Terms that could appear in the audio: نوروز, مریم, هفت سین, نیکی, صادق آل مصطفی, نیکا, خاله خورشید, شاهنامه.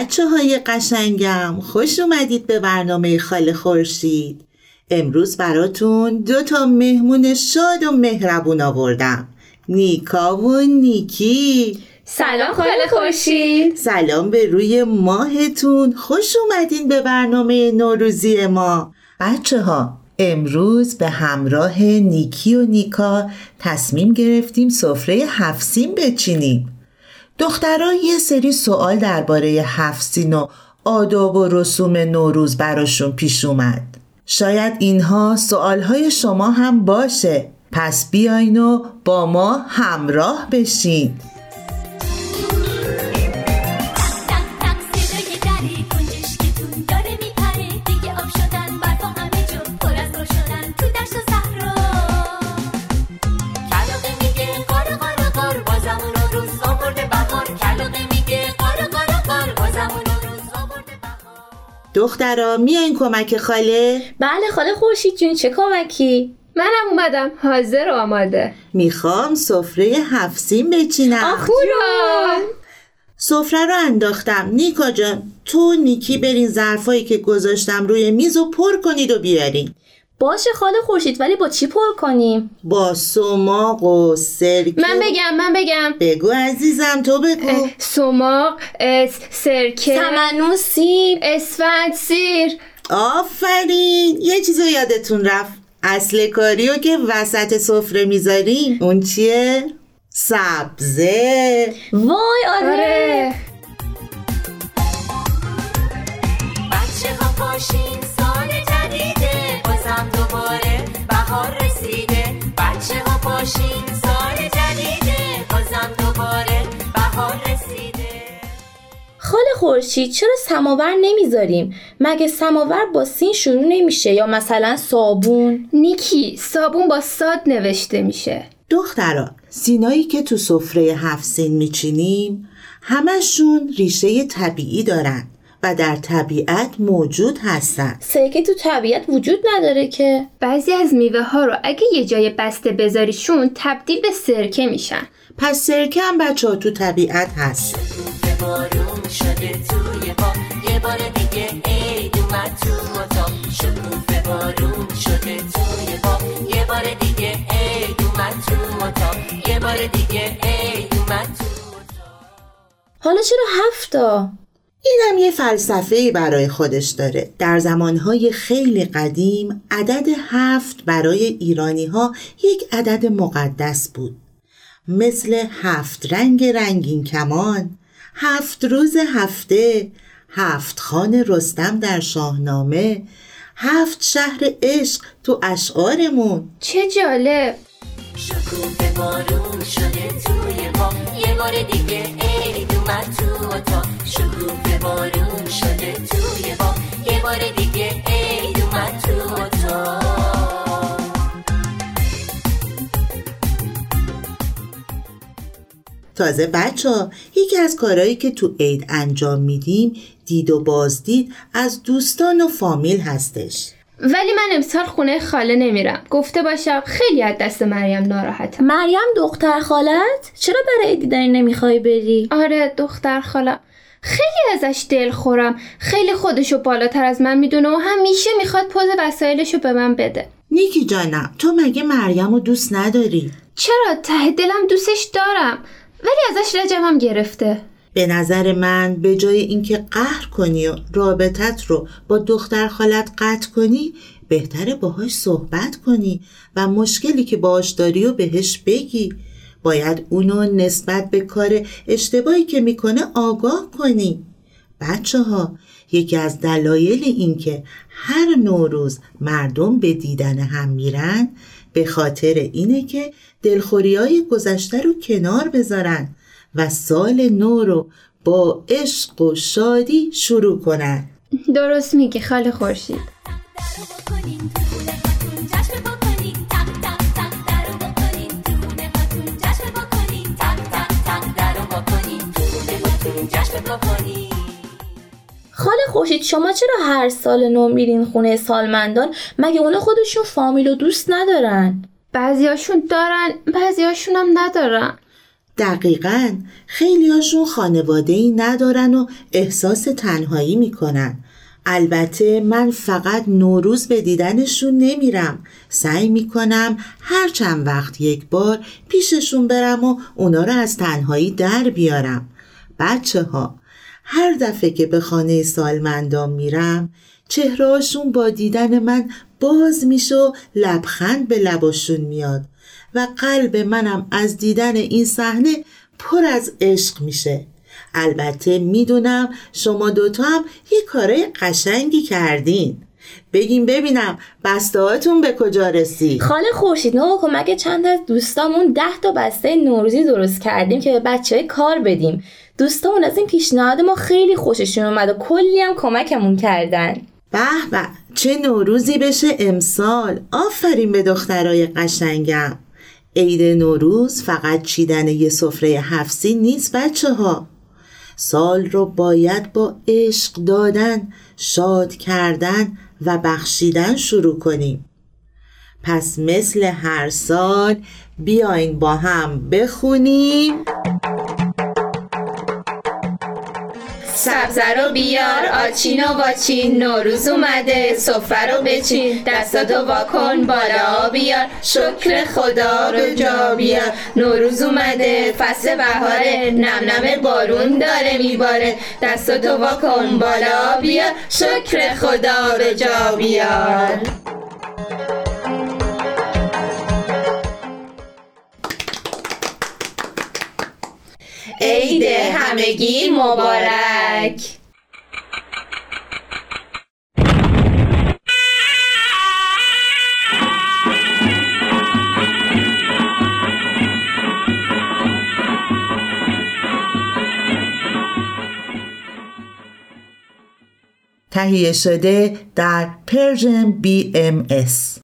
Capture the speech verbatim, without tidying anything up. بچه های قشنگم، خوش اومدید به برنامه خاله خورشید. امروز براتون دو تا مهمون شاد و مهربون آوردم، نیکا و نیکی. سلام خاله خورشید. سلام به روی ماهتون، خوش اومدین به برنامه نوروزی ما. بچه ها، امروز به همراه نیکی و نیکا تصمیم گرفتیم سفره هفتسین بچینیم. دخترها یه سری سوال درباره هفتسین و آداب و رسوم نوروز براشون پیش اومد. شاید اینها سوالهای شما هم باشه، پس بیاین و با ما همراه بشین. دخترا میاین کمک خاله؟ بله خاله خورشید جون، چه کمکی؟ منم اومدم، حاضر و آماده. میخوام سفره هفتسین بچینم. آخورا سفره رو انداختم. نیکا جان، تو نیکی برین ظرفایی که گذاشتم روی میز و پر کنید و بیارین. باشه خاله خورشید، ولی با چی پر کنیم؟ با سماق و سرکه. من بگم من بگم بگو عزیزم، تو بگو. سماق، سرکه، سمنو، سیب، اسفند، سیر. آفرین، یه چیز رو یادتون رفت، اصل کاریو که وسط سفره میذاریم اون چیه؟ سبزه. وای آره, آره. بچه ها پاشین، سال جدیده، بازم دوباره بهار رسیده. بچه ها پاشین، سال جدیده، بازم دوباره بهار رسیده. خاله خورشید، چرا سماور نمیذاریم؟ مگه سماور با سین شروع نمیشه؟ یا مثلا صابون؟ نیکی، صابون با ساد نوشته میشه. دخترا، سینایی که تو سفره هفتسین میچینیم همشون ریشه طبیعی دارن و در طبیعت موجود هستن. سرکه تو طبیعت وجود نداره که. بعضی از میوه ها رو اگه یه جای بسته بذاریشون تبدیل به سرکه میشن. پس سرکه هم بچه ها تو طبیعت هست. حالا چرا هفتا؟ این هم یه فلسفه‌ای برای خودش داره. در زمانهای خیلی قدیم عدد هفت برای ایرانی‌ها یک عدد مقدس بود، مثل هفت رنگ رنگین کمان، هفت روز هفته، هفت خان رستم در شاهنامه، هفت شهر عشق تو اشعارمون. چه جالب! شکوفه بارون شده توی ما، یه بار دیگه عید اومد تو اتاق. شکوفه بارون شده توی ما، یه بار دیگه عید اومد تو اتاق. تازه بچه ها، یکی از کارهایی که تو عید انجام میدیم دید و بازدید از دوستان و فامیل هستش. ولی من امسال خونه خاله نمیرم، گفته باشم خیلی از دست مریم ناراحتم. مریم دختر خالت؟ چرا برای دیدنی نمیخوای بری؟ آره دختر خالم، خیلی ازش دل خورم، خیلی خودشو بالاتر از من میدونه و همیشه میخواد پوز وسایلشو به من بده. نیکی جانم، تو مگه مریمو دوست نداری؟ چرا، ته دلم دوستش دارم، ولی ازش رجبم گرفته. به نظر من به جای اینکه قهر کنی و رابطت رو با دختر خالت قطع کنی، بهتره باهاش صحبت کنی و مشکلی که باهاش داری و بهش بگی. باید اونو نسبت به کار اشتباهی که میکنه آگاه کنی. بچه ها، یکی از دلایل این که هر نوروز مردم به دیدن هم میرن به خاطر اینه که دلخوریای گذشته رو کنار بذارن و سال نو رو با عشق و شادی شروع کنن. درست میگی خاله خورشید. خاله خورشید، شما چرا هر سال نو میرین خونه سالمندان؟ مگه اونا خودشون فامیل و دوست ندارن؟ بعضیاشون دارن، بعضیاشون هم ندارن. دقیقاً، خیلی هاشون خانواده‌ای ندارن و احساس تنهایی میکنن. البته من فقط نوروز به دیدنشون نمیرم، سعی میکنم هر چند وقت یک بار پیششون برم و اونا رو از تنهایی در بیارم. بچه ها، هر دفعه که به خانه سالمندان میرم چهرهاشون با دیدن من باز میشه و لبخند به لباشون میاد و قلب منم از دیدن این صحنه پر از عشق میشه. البته میدونم شما دوتا هم یه کاره قشنگی کردین. بگیم ببینم بسته‌هاتون به کجا رسید؟ خاله خورشید ما با کمک چند از دوستامون ده تا بسته نوروزی درست کردیم که به بچه کار بدیم. دوستامون از این پیشنهاد ما خیلی خوششون اومد و کلی هم کمکمون کردن. به به، چه نوروزی بشه امسال. آفرین به دخترای قشنگم. عید نوروز فقط چیدن یه سفره هفتسین نیست بچه ها. سال رو باید با عشق دادن، شاد کردن و بخشیدن شروع کنیم. پس مثل هر سال بیاین با هم بخونیم: سبزه رو بیار آچین و واچین، نوروز اومده سفره رو بچین، دستاتو واکن بالا بیار، شکر خدا رو جا بیار، نوروز اومده فصل بهاره، نم نم بارون داره میباره، دستاتو واکن بالا بیار، شکر خدا رو جا بیار. عید همگی مبارک. تهیه شده در پرژن بی ام اس.